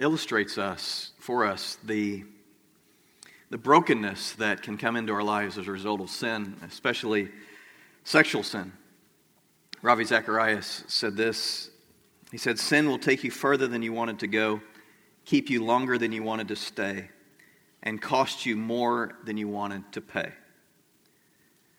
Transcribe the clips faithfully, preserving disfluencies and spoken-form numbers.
illustrates us for us the the brokenness that can come into our lives as a result of sin, especially sexual sin. Ravi Zacharias said this. He said, "Sin will take you further than you wanted to go, keep you longer than you wanted to stay, and cost you more than you wanted to pay."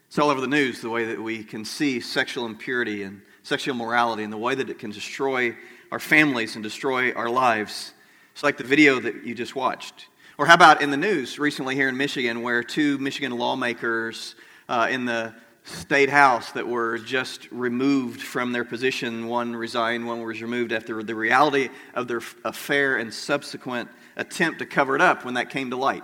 It's all over the news, the way that we can see sexual impurity and sexual morality and the way that it can destroy our families and destroy our lives. It's like the video that you just watched. Or how about in the news recently here in Michigan, where two Michigan lawmakers uh, in the state house that were just removed from their position, one resigned, one was removed after the reality of their affair and subsequent attempt to cover it up when that came to light.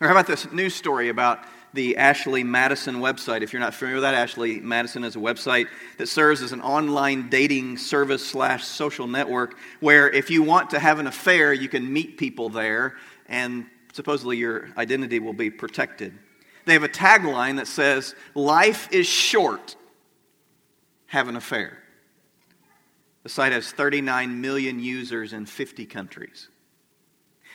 Or how about this news story about the Ashley Madison website? If you're not familiar with that, Ashley Madison is a website that serves as an online dating service slash social network where if you want to have an affair, you can meet people there and supposedly your identity will be protected. They have a tagline that says, "Life is short, have an affair." The site has thirty-nine million users in fifty countries.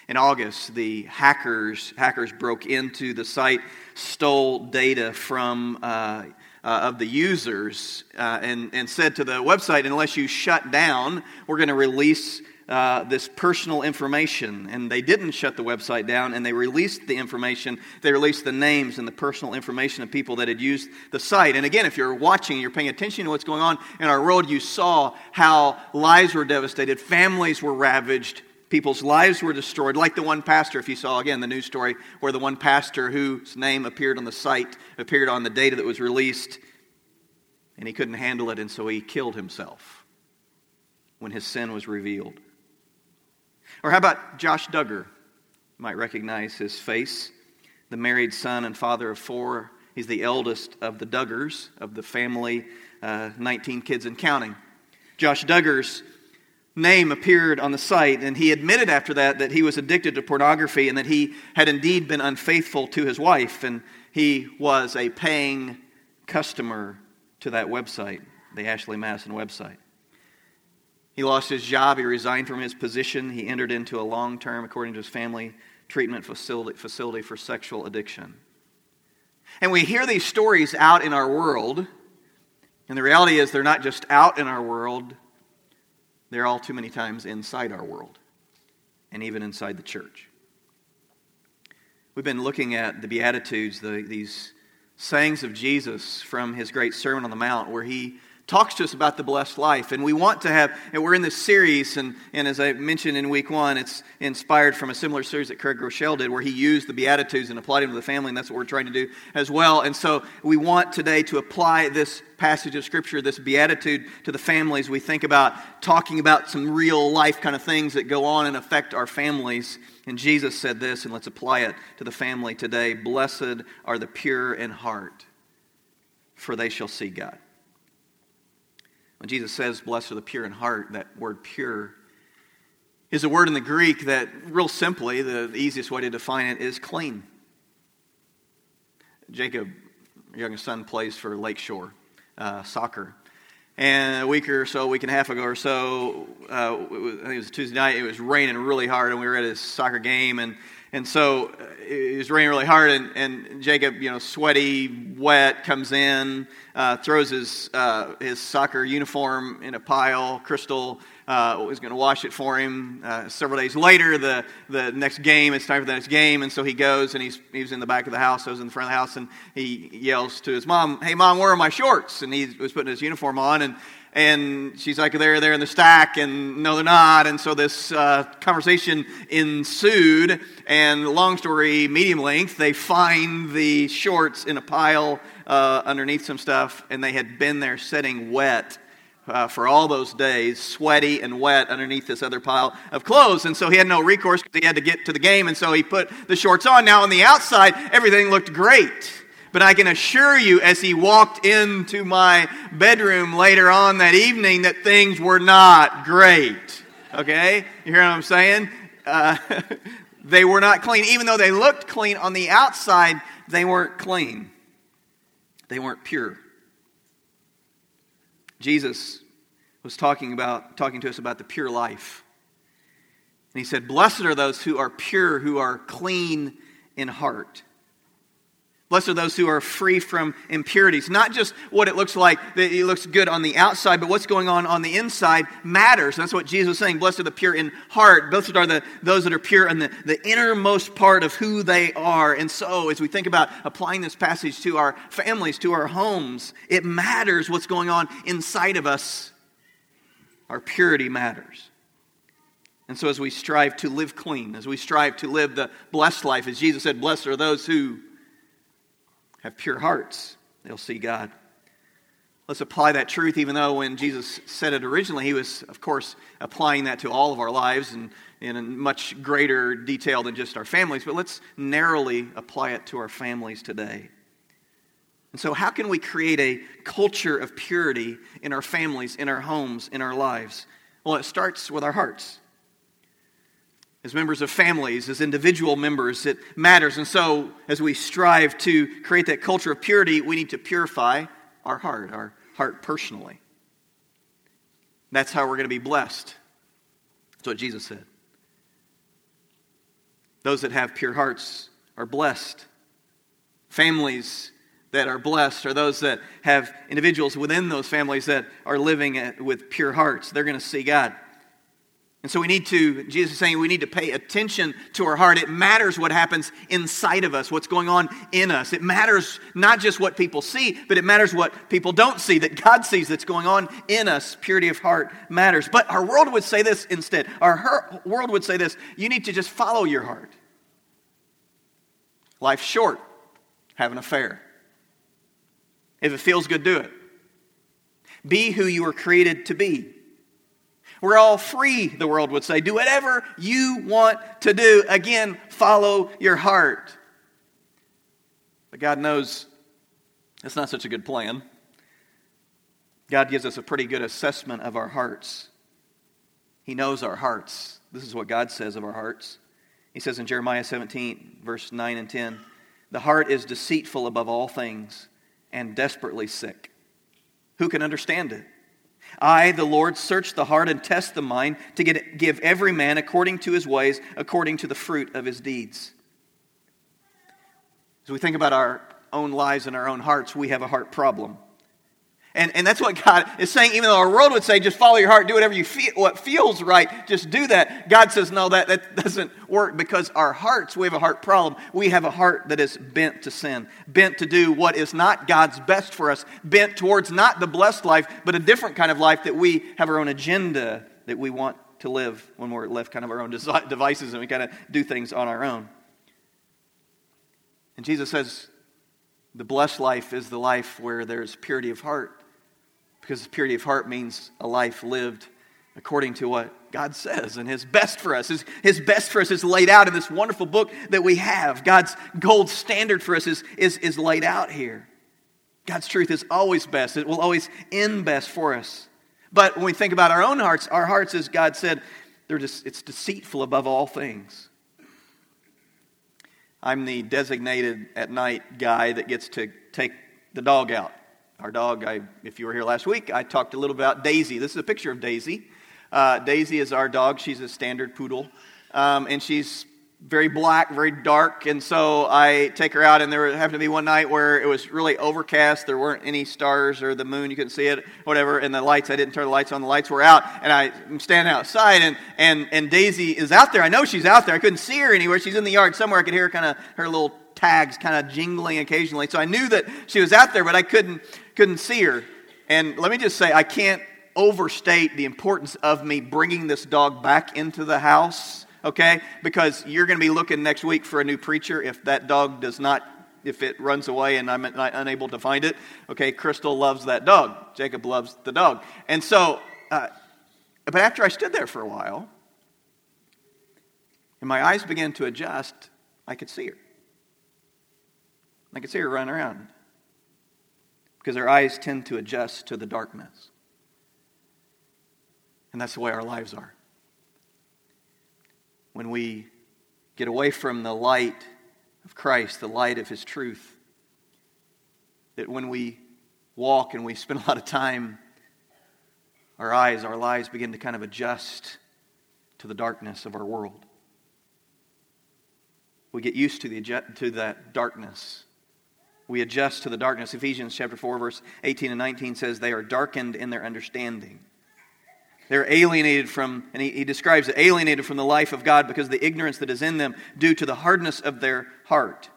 In August, the hackers hackers broke into the site, stole data from uh, uh, of the users, uh, and, and said to the website, "Unless you shut down, we're going to release uh, this personal information." And they didn't shut the website down, and they released the information. They released the names and the personal information of people that had used the site. And again, if you're watching, you're paying attention to what's going on in our world, you saw how lives were devastated, families were ravaged, people's lives were destroyed, like the one pastor, if you saw, again, the news story, where the one pastor whose name appeared on the site, appeared on the data that was released, and he couldn't handle it, and so he killed himself when his sin was revealed. Or how about Josh Duggar? You might recognize his face, the married son and father of four. He's the eldest of the Duggars, of the family, uh, nineteen kids and counting. Josh Duggar's name appeared on the site, and he admitted after that that he was addicted to pornography and that he had indeed been unfaithful to his wife, and he was a paying customer to that website, the Ashley Madison website. He lost his job, he resigned from his position, he entered into a long-term, according to his family, treatment facility, facility for sexual addiction. And we hear these stories out in our world, and the reality is they're not just out in our world, they're all too many times inside our world, and even inside the church. We've been looking at the Beatitudes, the, these sayings of Jesus from his great Sermon on the Mount, where he talks to us about the blessed life. And we want to have, and we're in this series, and, and as I mentioned in week one, it's inspired from a similar series that Craig Groeschel did, where he used the Beatitudes and applied them to the family, and that's what we're trying to do as well. And so we want today to apply this passage of Scripture, this Beatitude, to the families. We think about talking about some real life kind of things that go on and affect our families. And Jesus said this, and let's apply it to the family today. "Blessed are the pure in heart, for they shall see God." When Jesus says, "Blessed are the pure in heart," that word "pure" is a word in the Greek that, real simply, the easiest way to define it is clean. Jacob, our youngest son, plays for Lakeshore uh, soccer. And a week or so, a week and a half ago or so, uh, it was, I think it was Tuesday night, it was raining really hard, and we were at his soccer game, and And so it was raining really hard, and, and Jacob, you know, sweaty, wet, comes in, uh, throws his uh, his soccer uniform in a pile. Crystal uh, was going to wash it for him. Uh, several days later, the, the next game, it's time for the next game, and so he goes, and he's he was in the back of the house, I was in the front of the house, and he yells to his mom, "Hey, Mom, where are my shorts?" And he was putting his uniform on, and And she's like, they're there in the stack, and no, they're not. And so this uh, conversation ensued, and long story, medium length, they find the shorts in a pile uh, underneath some stuff, and they had been there sitting wet uh, for all those days, sweaty and wet underneath this other pile of clothes. And so he had no recourse because he had to get to the game, and so he put the shorts on. Now on the outside, everything looked great. But I can assure you, as he walked into my bedroom later on that evening, that things were not great. Okay? You hear what I'm saying? Uh, they were not clean. Even though they looked clean on the outside, they weren't clean. They weren't pure. Jesus was talking about talking to us about the pure life. And he said, blessed are those who are pure, who are clean in heart. Blessed are those who are free from impurities. Not just what it looks like, that it looks good on the outside, but what's going on on the inside matters. That's what Jesus was saying. Blessed are the pure in heart. Blessed are the, those that are pure in the, the innermost part of who they are. And so, as we think about applying this passage to our families, to our homes, it matters what's going on inside of us. Our purity matters. And so as we strive to live clean, as we strive to live the blessed life, as Jesus said, blessed are those who have pure hearts, they'll see God. Let's apply that truth, even though when Jesus said it originally, he was, of course, applying that to all of our lives and in a much greater detail than just our families. But let's narrowly apply it to our families today. And so how can we create a culture of purity in our families, in our homes, in our lives? Well, it starts with our hearts. As members of families, as individual members, it matters. And so as we strive to create that culture of purity, we need to purify our heart, our heart personally. That's how we're going to be blessed. That's what Jesus said. Those that have pure hearts are blessed. Families that are blessed are those that have individuals within those families that are living with pure hearts. They're going to see God. And so we need to, Jesus is saying, we need to pay attention to our heart. It matters what happens inside of us, what's going on in us. It matters not just what people see, but it matters what people don't see, that God sees that's going on in us. Purity of heart matters. But our world would say this instead. Our world would say this, you need to just follow your heart. Life's short. Have an affair. If it feels good, do it. Be who you were created to be. We're all free, the world would say. Do whatever you want to do. Again, follow your heart. But God knows that's not such a good plan. God gives us a pretty good assessment of our hearts. He knows our hearts. This is what God says of our hearts. He says in Jeremiah seventeen, verse nine and ten, the heart is deceitful above all things and desperately sick. Who can understand it? I, the Lord, search the heart and test the mind to get, give every man according to his ways, according to the fruit of his deeds. As we think about our own lives and our own hearts, we have a heart problem. And, and that's what God is saying. Even though our world would say, just follow your heart, do whatever you feel, what feels right, just do that. God says, no, that, that doesn't work because our hearts, we have a heart problem. We have a heart that is bent to sin, bent to do what is not God's best for us, bent towards not the blessed life, but a different kind of life that we have our own agenda that we want to live when we're left kind of our own devices and we kind of do things on our own. And Jesus says, the blessed life is the life where there's purity of heart. Because the purity of heart means a life lived according to what God says and His best for us. His, his best for us is laid out in this wonderful book that we have. God's gold standard for us is, is, is laid out here. God's truth is always best. It will always end best for us. But when we think about our own hearts, our hearts, as God said, they're just, it's deceitful above all things. I'm the designated at night guy that gets to take the dog out. Our dog, I, if you were here last week, I talked a little about Daisy. This is a picture of Daisy. Uh, Daisy is our dog. She's a standard poodle. Um, and she's very black, very dark. And so I take her out, and there happened to be one night where it was really overcast. There weren't any stars or the moon. You couldn't see it, whatever. And the lights, I didn't turn the lights on. The lights were out. And I'm standing outside, and, and, and Daisy is out there. I know she's out there. I couldn't see her anywhere. She's in the yard somewhere. I could hear kind of her little tags kind of jingling occasionally. So I knew that she was out there, but I couldn't couldn't see her. And let me just say, I can't overstate the importance of me bringing this dog back into the house, okay? Because you're going to be looking next week for a new preacher if that dog does not, if it runs away and I'm not unable to find it. Okay, Crystal loves that dog. Jacob loves the dog. And so, uh, but after I stood there for a while, and my eyes began to adjust, I could see her. I could see her running around because our eyes tend to adjust to the darkness. And that's the way our lives are. When we get away from the light of Christ, the light of His truth, that when we walk and we spend a lot of time, our eyes, our lives begin to kind of adjust to the darkness of our world. We get used to the to that darkness. We adjust to the darkness. Ephesians chapter four, verse eighteen and nineteen says, they are darkened in their understanding. They're alienated from, and he, he describes it, alienated from the life of God because of the ignorance that is in them due to the hardness of their heart.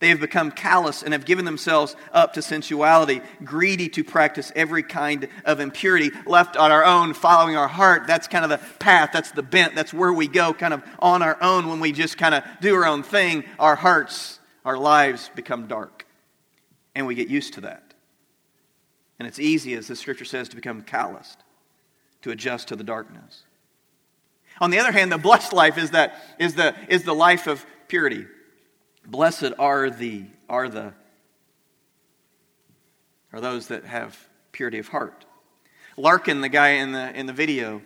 They have become callous and have given themselves up to sensuality, greedy to practice every kind of impurity. Left on our own, following our heart, that's kind of the path, that's the bent, that's where we go kind of on our own when we just kind of do our own thing. Our hearts, our lives become dark. And we get used to that. And it's easy, as the scripture says, to become calloused, to adjust to the darkness. On the other hand, the blessed life is that is the is the life of purity. Blessed are the are the are those that have purity of heart. Larkin, the guy in the in the video,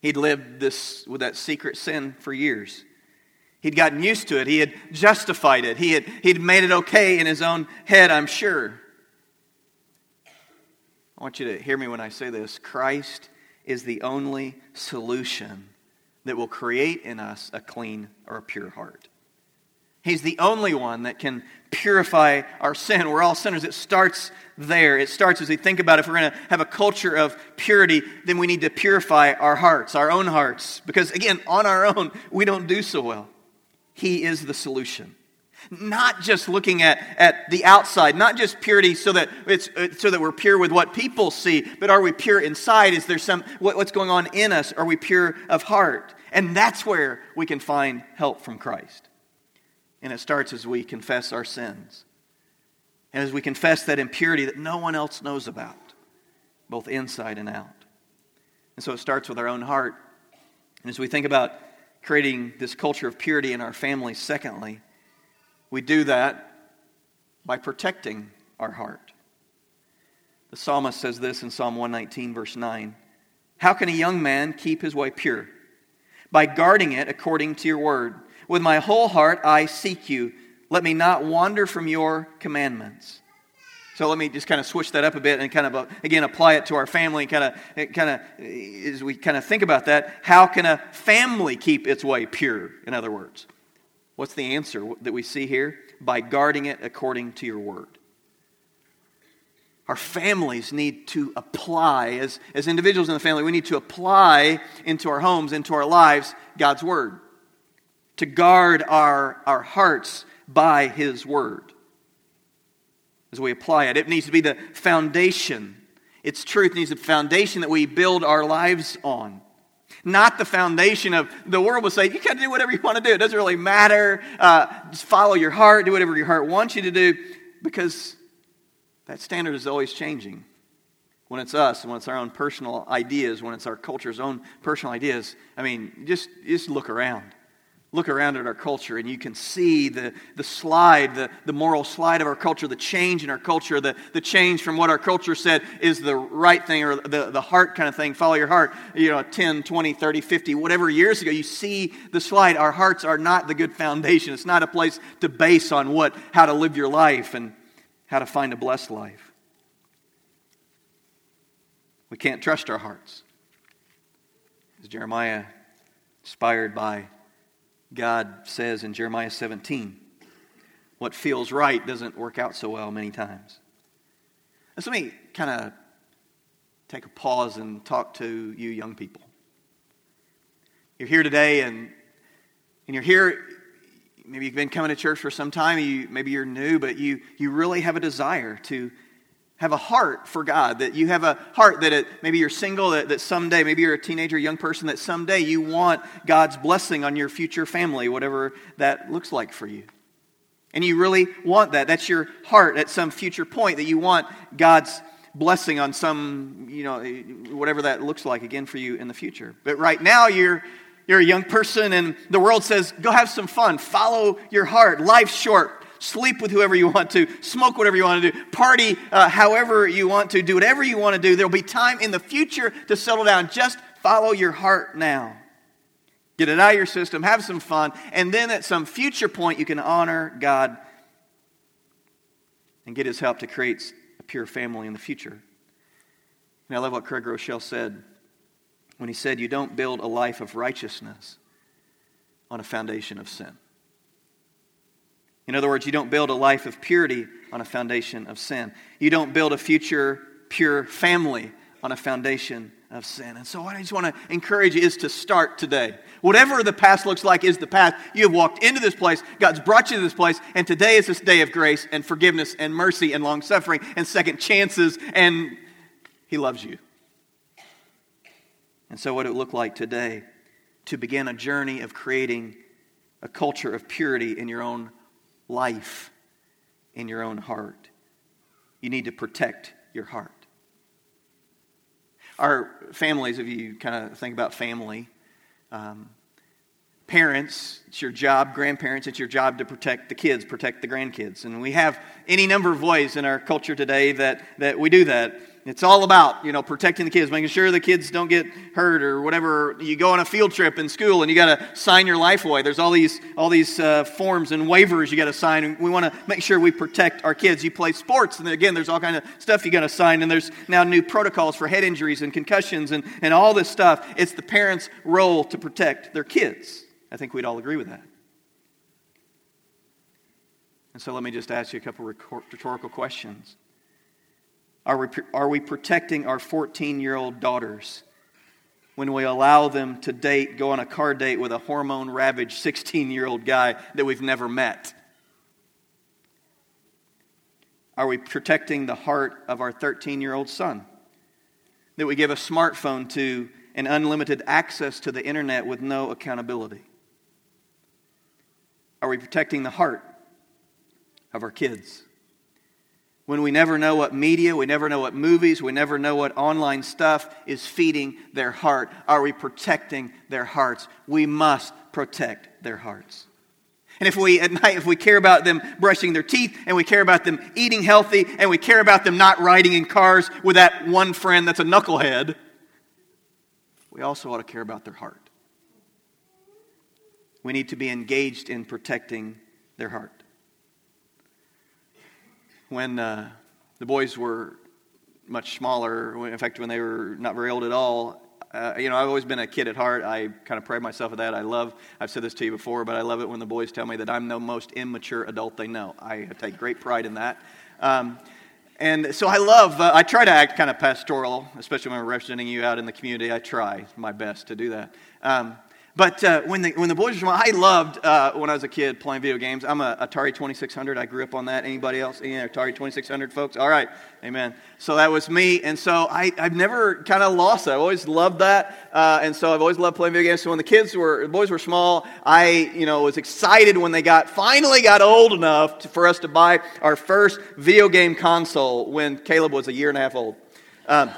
he'd lived this with that secret sin for years. He'd gotten used to it. He had justified it. He had he'd made it okay in his own head, I'm sure. I want you to hear me when I say this. Christ is the only solution that will create in us a clean or a pure heart. He's the only one that can purify our sin. We're all sinners. It starts there. It starts as we think about it. If we're going to have a culture of purity, then we need to purify our hearts, our own hearts. Because again, on our own, we don't do so well. He is the solution. Not just looking at, at the outside, not just purity so that it's so that we're pure with what people see, but are we pure inside? Is there some what, what's going on in us? Are we pure of heart? And that's where we can find help from Christ. And it starts as we confess our sins. And as we confess that impurity that no one else knows about, both inside and out. And so it starts with our own heart. And as we think about creating this culture of purity in our family, secondly, we do that by protecting our heart. The psalmist says this in Psalm one nineteen, verse nine. How can a young man keep his way pure? By guarding it according to your word. With my whole heart I seek you. Let me not wander from your commandments. So let me just kind of switch that up a bit and kind of, again, apply it to our family. Kind of, kind of, as we kind of think about that, how can a family keep its way pure, in other words? What's the answer that we see here? By guarding it according to your word. Our families need to apply, as, as individuals in the family, we need to apply into our homes, into our lives, God's word. To guard our, our hearts by His Word. As we apply it, it needs to be the foundation. Its truth needs the foundation that we build our lives on. Not the foundation of the world will say, you got to do whatever you want to do. It doesn't really matter. Uh, just follow your heart. Do whatever your heart wants you to do. Because that standard is always changing. When it's us, when it's our own personal ideas, when it's our culture's own personal ideas. I mean, just, just look around. Look around at our culture and you can see the, the slide, the, the moral slide of our culture, the change in our culture, the, the change from what our culture said is the right thing or the, the heart kind of thing, follow your heart, you know, ten, twenty, thirty, fifty, whatever years ago, you see the slide. Our hearts are not the good foundation. It's not a place to base on what, how to live your life and how to find a blessed life. We can't trust our hearts. As Jeremiah, inspired by God says in Jeremiah seventeen, what feels right doesn't work out so well many times. Now, so let me kind of take a pause and talk to you young people. You're here today and and you're here, maybe you've been coming to church for some time, you, maybe you're new, but you, you really have a desire to have a heart for God, that you have a heart that it, maybe you're single, that, that someday, maybe you're a teenager, young person, that someday you want God's blessing on your future family, whatever that looks like for you. And you really want that. That's your heart at some future point, that you want God's blessing on some, you know, whatever that looks like again for you in the future. But right now you're you're a young person and the world says, go have some fun, follow your heart, life's short. Sleep with whoever you want to. Smoke whatever you want to do. Party uh, however you want to. Do whatever you want to do. There'll be time in the future to settle down. Just follow your heart now. Get it out of your system. Have some fun. And then at some future point, you can honor God and get His help to create a pure family in the future. And I love what Craig Groeschel said. when he said you don't build a life of righteousness on a foundation of sin. In other words, you don't build a life of purity on a foundation of sin. You don't build a future pure family on a foundation of sin. And so what I just want to encourage you is to start today. Whatever the past looks like is the past. You have walked into this place. God's brought you to this place. And today is this day of grace and forgiveness and mercy and long-suffering and second chances. And He loves you. And so what it would look like today to begin a journey of creating a culture of purity in your own life, in your own heart. You need to protect your heart. Our families, if you kind of think about family, um, parents, it's your job, grandparents, it's your job to protect the kids, protect the grandkids. And we have any number of ways in our culture today that, that we do that. It's all about, you know, protecting the kids, making sure the kids don't get hurt or whatever. You go on a field trip in school and you got to sign your life away. There's all these all these uh, forms and waivers you got to sign. And we want to make sure we protect our kids. You play sports, and again, there's all kind of stuff you got to sign. And there's now new protocols for head injuries and concussions and, and all this stuff. It's the parents' role to protect their kids. I think we'd all agree with that. And so let me just ask you a couple of rhetorical questions. Are we, are we protecting our fourteen-year-old daughters when we allow them to date, go on a car date with a hormone-ravaged sixteen-year-old guy that we've never met? Are we protecting the heart of our thirteen-year-old son that we give a smartphone to and unlimited access to the internet with no accountability? Are we protecting the heart of our kids when we never know what media, we never know what movies, we never know what online stuff is feeding their heart? Are we protecting their hearts? We must protect their hearts. And if we at night, if we care about them brushing their teeth, and we care about them eating healthy, and we care about them not riding in cars with that one friend that's a knucklehead, we also ought to care about their heart. We need to be engaged in protecting their heart. When uh, the boys were much smaller, in fact, when they were not very old at all, uh, you know, I've always been a kid at heart. I kind of pride myself at that. I love, I've said this to you before, but I love it when the boys tell me that I'm the most immature adult they know. I take great pride in that. Um, and so I love, uh, I try to act kind of pastoral, especially when I'm representing you out in the community. I try my best to do that. Um, But uh, when the when the boys were small, I loved, uh, when I was a kid, playing video games. I'm a Atari twenty-six hundred. I grew up on that. Anybody else? Any Atari twenty-six hundred folks? All right. Amen. So that was me. And so I, I've never kind of lost that. I've always loved that. Uh, and so I've always loved playing video games. So when the kids were, the boys were small, I, you know, was excited when they got, finally got old enough to, for us to buy our first video game console when Caleb was a year and a half old. Um,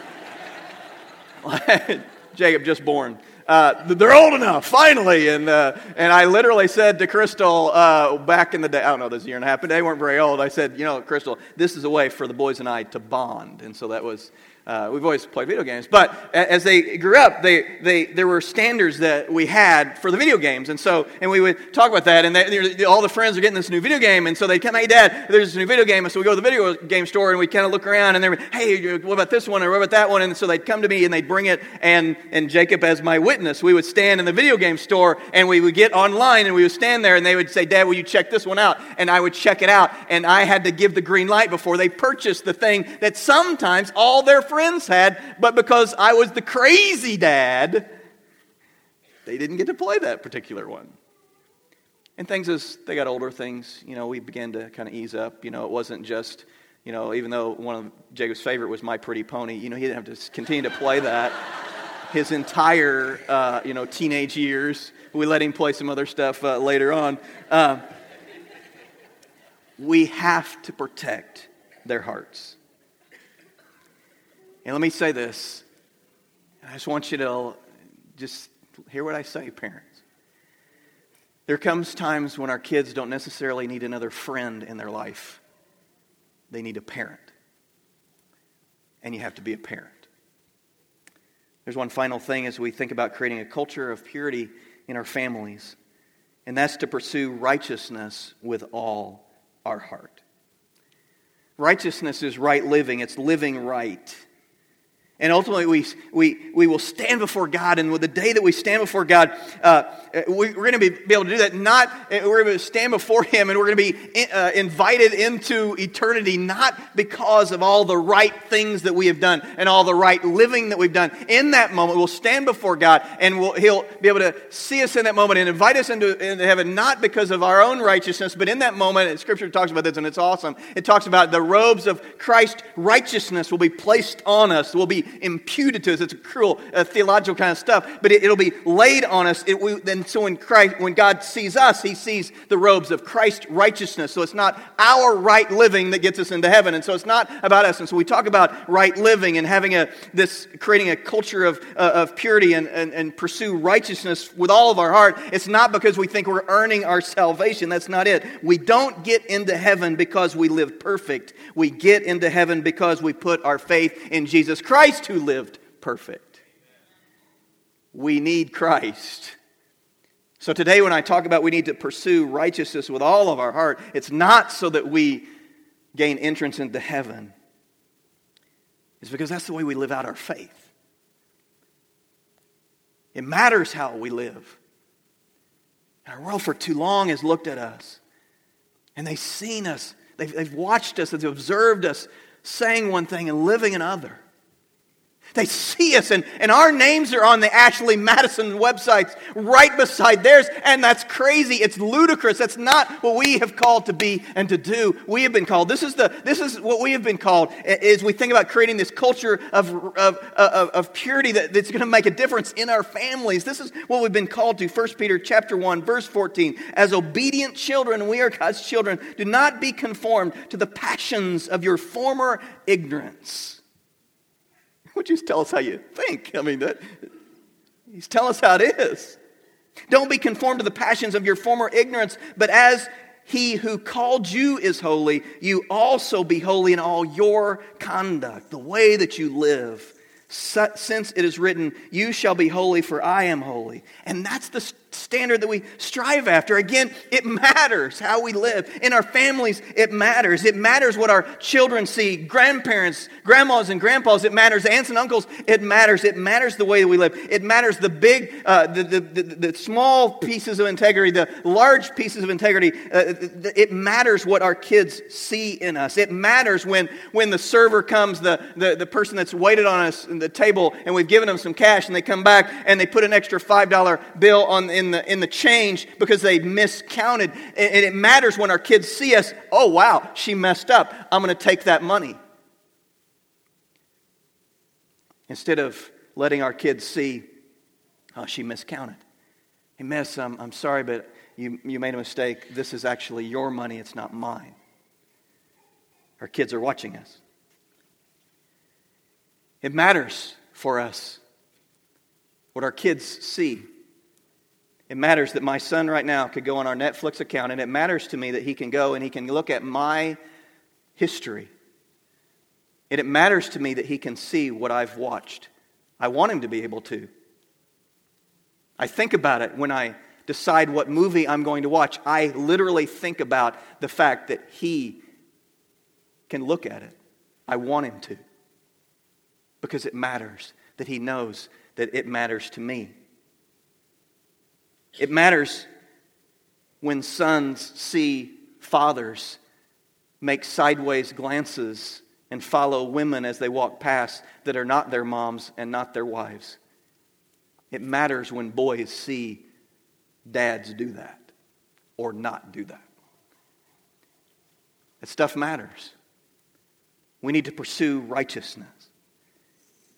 Jacob, just born. Uh, they're old enough, finally, and uh, and I literally said to Crystal uh, back in the day, I don't know, this year and a half, but they weren't very old. I said, you know, Crystal, this is a way for the boys and I to bond, and so that was, uh, we've always played video games, but as they grew up, they, they there were standards that we had for the video games, and so, and we would talk about that, and they, all the friends are getting this new video game, and so they come, hey, Dad, there's this new video game, and so we go to the video game store, and we kind of look around, and they're, hey, what about this one, or what about that one, and so they'd come to me, and they'd bring it, and, and Jacob, as my witness, we would stand in the video game store and we would get online and we would stand there and they would say, Dad, will you check this one out? And I would check it out, and I had to give the green light before they purchased the thing that sometimes all their friends had, but because I was the crazy dad, they didn't get to play that particular one. And things as they got older, things, you know, we began to kind of ease up. You know, it wasn't just, you know, even though one of Jacob's favorite was My Pretty Pony, you know, he didn't have to continue to play that. His entire, uh, you know, teenage years. We let him play some other stuff uh, later on. Uh, we have to protect their hearts. And let me say this. I just want you to just hear what I say, parents. There comes times when our kids don't necessarily need another friend in their life. They need a parent. And you have to be a parent. There's one final thing as we think about creating a culture of purity in our families, and that's to pursue righteousness with all our heart. Righteousness is right living. It's living right. And ultimately, we we we will stand before God. And with the day that we stand before God, uh, we, we're going to be, be able to do that. Not we're going to stand before Him, and we're going to be in, uh, invited into eternity, not because of all the right things that we have done and all the right living that we've done. In that moment, we'll stand before God, and we'll, He'll be able to see us in that moment and invite us into, into heaven, not because of our own righteousness, but in that moment. And Scripture talks about this, and it's awesome. It talks about the robes of Christ's righteousness will be placed on us. We'll be imputed to us. It's a cruel uh, theological kind of stuff, but it, it'll be laid on us. It, we, then, so when Christ, when God sees us, He sees the robes of Christ's righteousness. So it's not our right living that gets us into heaven, and so it's not about us. And so we talk about right living and having a this creating a culture of uh, of purity and, and and pursue righteousness with all of our heart. It's not because we think we're earning our salvation. That's not it. We don't get into heaven because we live perfect. We get into heaven because we put our faith in Jesus Christ, who lived perfect. We need Christ. So today when I talk about we need to pursue righteousness with all of our heart, it's not so that we gain entrance into heaven. It's because that's the way we live out our faith. It matters how we live. Our world for too long has looked at us, and they've seen us, they've, they've watched us, they've observed us saying one thing and living another. They see us, and, and our names are on the Ashley Madison websites right beside theirs, and that's crazy. It's ludicrous. That's not what we have called to be and to do. We have been called. This is the this is what we have been called, is we think about creating this culture of of of, of purity that, that's going to make a difference in our families. This is what we've been called to. First Peter chapter one, verse fourteen. As obedient children, we are God's children. Do not be conformed to the passions of your former ignorance. Would you just tell us how you think? I mean, that, he's telling us how it is. Don't be conformed to the passions of your former ignorance, but as He who called you is holy, you also be holy in all your conduct, the way that you live. Since it is written, you shall be holy, for I am holy. And that's the standard that we strive after. Again, it matters how we live. In our families, it matters. It matters what our children see. Grandparents, grandmas and grandpas, it matters. Aunts and uncles, it matters. It matters the way that we live. It matters the big, uh, the, the, the, the small pieces of integrity, the large pieces of integrity. Uh, it matters what our kids see in us. It matters when, when the server comes, the, the, the person that's waited on us in the table, and we've given them some cash, and they come back and they put an extra five dollar bill on the In the in the change because they miscounted. And it matters when our kids see us. Oh, wow, she messed up. I'm going to take that money. Instead of letting our kids see, oh, she miscounted. Hey, miss, I'm, I'm sorry, but you, you made a mistake. This is actually your money. It's not mine. Our kids are watching us. It matters for us what our kids see. It matters that my son right now could go on our Netflix account, and it matters to me that he can go and he can look at my history. And it matters to me that he can see what I've watched. I want him to be able to. I think about it when I decide what movie I'm going to watch. I literally think about the fact that he can look at it. I want him to. Because it matters that he knows that it matters to me. It matters when sons see fathers make sideways glances and follow women as they walk past that are not their moms and not their wives. It matters when boys see dads do that or not do that. That stuff matters. We need to pursue righteousness.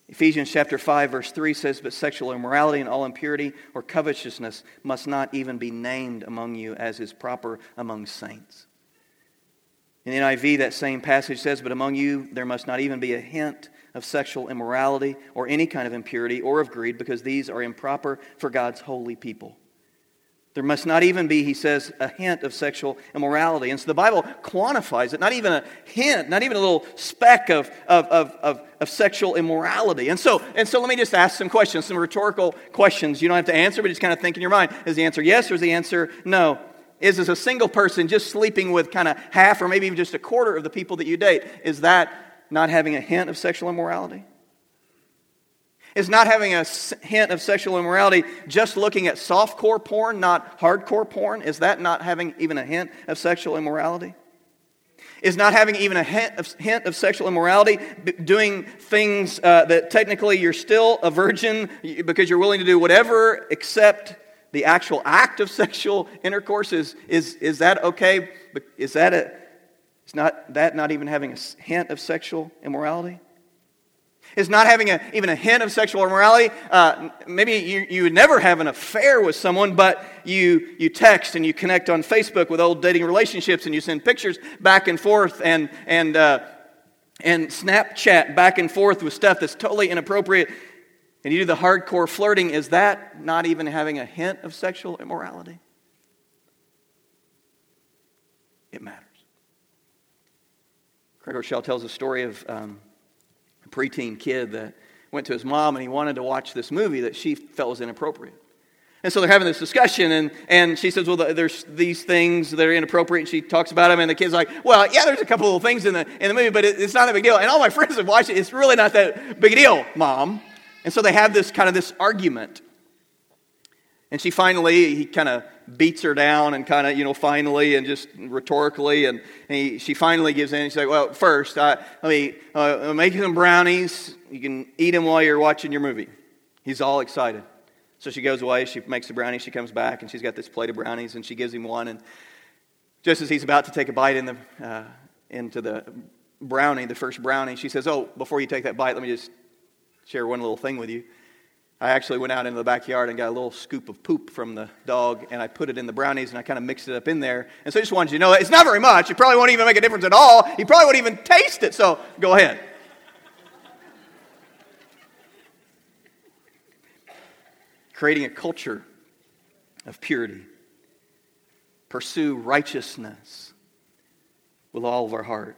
Ephesians chapter five, verse three says, but sexual immorality and all impurity or covetousness must not even be named among you, as is proper among saints. In the N I V, that same passage says, but among you there must not even be a hint of sexual immorality or any kind of impurity or of greed, because these are improper for God's holy people. There must not even be, he says, a hint of sexual immorality. And so the Bible quantifies it, not even a hint, not even a little speck of, of, of, of, of sexual immorality. And so and so let me just ask some questions, some rhetorical questions. You don't have to answer, but just kind of think in your mind. Is the answer yes or is the answer no? Is this a single person just sleeping with kind of half or maybe even just a quarter of the people that you date? Is that not having a hint of sexual immorality? Is not having a hint of sexual immorality just looking at softcore porn, not hardcore porn? Is that not having even a hint of sexual immorality? Is not having even a hint of, hint of sexual immorality b- doing things uh, that technically you're still a virgin because you're willing to do whatever except the actual act of sexual intercourse? Is, is, is that okay? Is that a, is not that not even having a hint of sexual immorality? Is not having a, even a hint of sexual immorality. Uh, maybe you, you would never have an affair with someone, but you you text and you connect on Facebook with old dating relationships, and you send pictures back and forth, and and uh, and Snapchat back and forth with stuff that's totally inappropriate, and you do the hardcore flirting. Is that not even having a hint of sexual immorality? It matters. Craig Groeschel tells a story of Um, preteen kid that went to his mom and he wanted to watch this movie that she felt was inappropriate. And so they're having this discussion, and, and she says, well, there's these things that are inappropriate, and she talks about them, and the kid's like, well, yeah, there's a couple of things in the in the movie, but it, it's not a big deal. And all my friends have watched it. It's really not that big a deal, Mom. And so they have this kind of this argument. And she finally, he kind of beats her down and kind of, you know, finally and just rhetorically. And, and he, she finally gives in. And she's like, well, first, I, let me uh, make some brownies. You can eat them while you're watching your movie. He's all excited. So she goes away. She makes the brownies. She comes back, and she's got this plate of brownies, and she gives him one. And just as he's about to take a bite in the, uh, into the brownie, the first brownie, she says, oh, before you take that bite, let me just share one little thing with you. I actually went out into the backyard and got a little scoop of poop from the dog, and I put it in the brownies, and I kind of mixed it up in there. And so I just wanted you to know that it's not very much. It probably won't even make a difference at all. You probably won't even taste it, so go ahead. Creating a culture of purity. Pursue righteousness with all of our heart.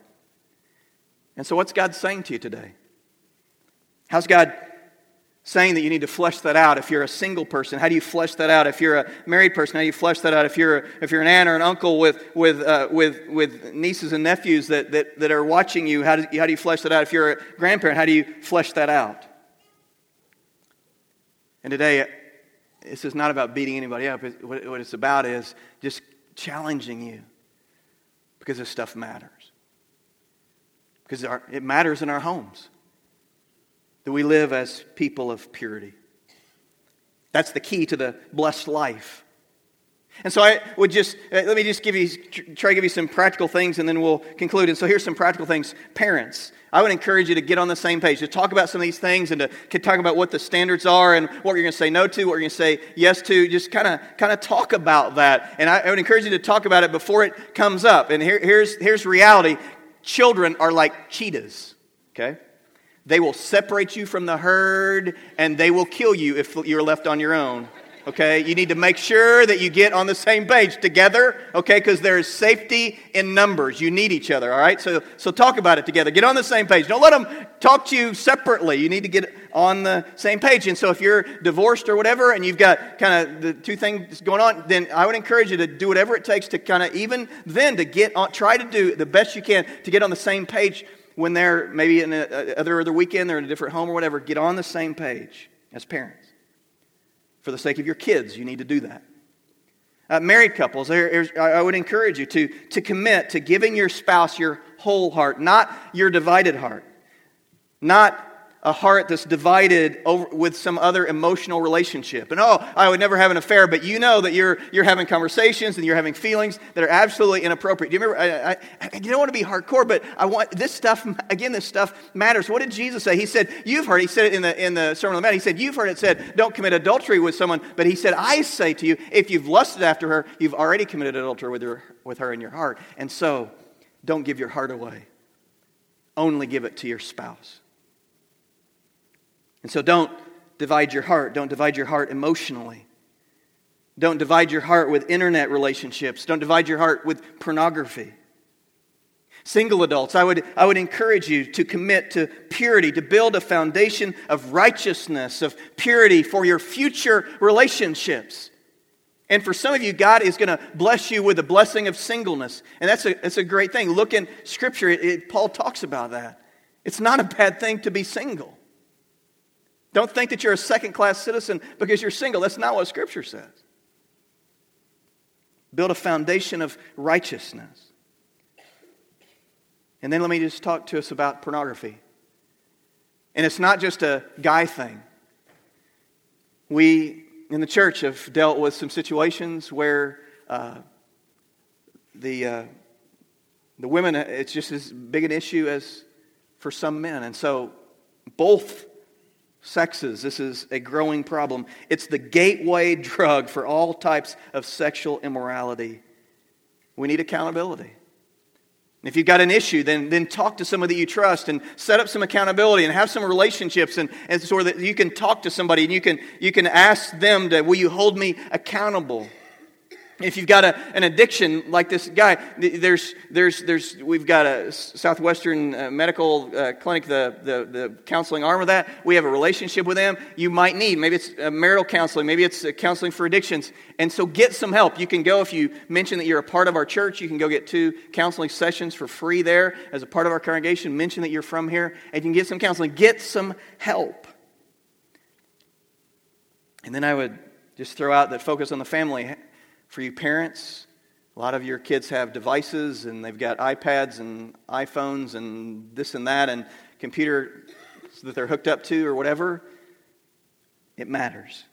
And so what's God saying to you today? How's God saying that you need to flesh that out? If you're a single person, how do you flesh that out? If you're a married person, how do you flesh that out? If you're a, if you're an aunt or an uncle with with uh, with with nieces and nephews that that, that are watching you, how do you, how do you flesh that out? If you're a grandparent, how do you flesh that out? And today, this is not about beating anybody up. What what it's about is just challenging you, because this stuff matters. Because our, it matters in our homes. That we live as people of purity. That's the key to the blessed life. And so I would just, let me just give you, try to give you some practical things, and then we'll conclude. And so here's some practical things. Parents, I would encourage you to get on the same page, to talk about some of these things, and to talk about what the standards are, and what you're going to say no to, what you're going to say yes to. Just kind of kind of talk about that. And I, I would encourage you to talk about it before it comes up. And here, here's here's reality. Children are like cheetahs, okay? They will separate you from the herd, and they will kill you if you're left on your own, okay? You need to make sure that you get on the same page together, okay? Because there is safety in numbers. You need each other, all right? So so talk about it together. Get on the same page. Don't let them talk to you separately. You need to get on the same page. And so if you're divorced or whatever, and you've got kind of the two things going on, then I would encourage you to do whatever it takes to kind of even then to get on, try to do the best you can to get on the same page. When they're maybe in a, other other weekend, they're in a different home or whatever, get on the same page as parents. For the sake of your kids, you need to do that. Uh, married couples, I would encourage you to, to commit to giving your spouse your whole heart, not your divided heart. Not a heart that's divided over with some other emotional relationship. And oh, I would never have an affair, but you know that you're you're having conversations and you're having feelings that are absolutely inappropriate. Do you remember? I, I, I, you don't want to be hardcore, but I want this stuff. Again, this stuff matters. What did Jesus say? He said, "You've heard." He said it in the in the Sermon on the Mount. He said, "You've heard it said, don't commit adultery with someone." But he said, "I say to you, if you've lusted after her, you've already committed adultery with her with her in your heart." And so, don't give your heart away. Only give it to your spouse. And so don't divide your heart. Don't divide your heart emotionally. Don't divide your heart with internet relationships. Don't divide your heart with pornography. Single adults, I would, I would encourage you to commit to purity, to build a foundation of righteousness, of purity for your future relationships. And for some of you, God is going to bless you with the blessing of singleness. And that's a, that's a great thing. Look in Scripture, it, it, Paul talks about that. It's not a bad thing to be single. Don't think that you're a second-class citizen because you're single. That's not what Scripture says. Build a foundation of righteousness. And then let me just talk to us about pornography. And it's not just a guy thing. We, in the church, have dealt with some situations where uh, the uh, the women, it's just as big an issue as for some men. And so both sexes, this is a growing problem. It's the gateway drug for all types of sexual immorality. We need accountability. If you've got an issue, then, then talk to somebody that you trust and set up some accountability and have some relationships and, and so that you can talk to somebody and you can you can ask them to, will you hold me accountable? If you've got a, an addiction like this guy, there's there's there's we've got a Southwestern Medical Clinic, the, the the counseling arm of that. We have a relationship with them. You might need maybe it's marital counseling, maybe it's counseling for addictions, and so get some help. You can go if you mention that you're a part of our church. You can go get two counseling sessions for free there as a part of our congregation. Mention that you're from here, and you can get some counseling. Get some help, and then I would just throw out that focus on the family. For you parents, a lot of your kids have devices and they've got iPads and iPhones and this and that and computers that they're hooked up to or whatever. It matters.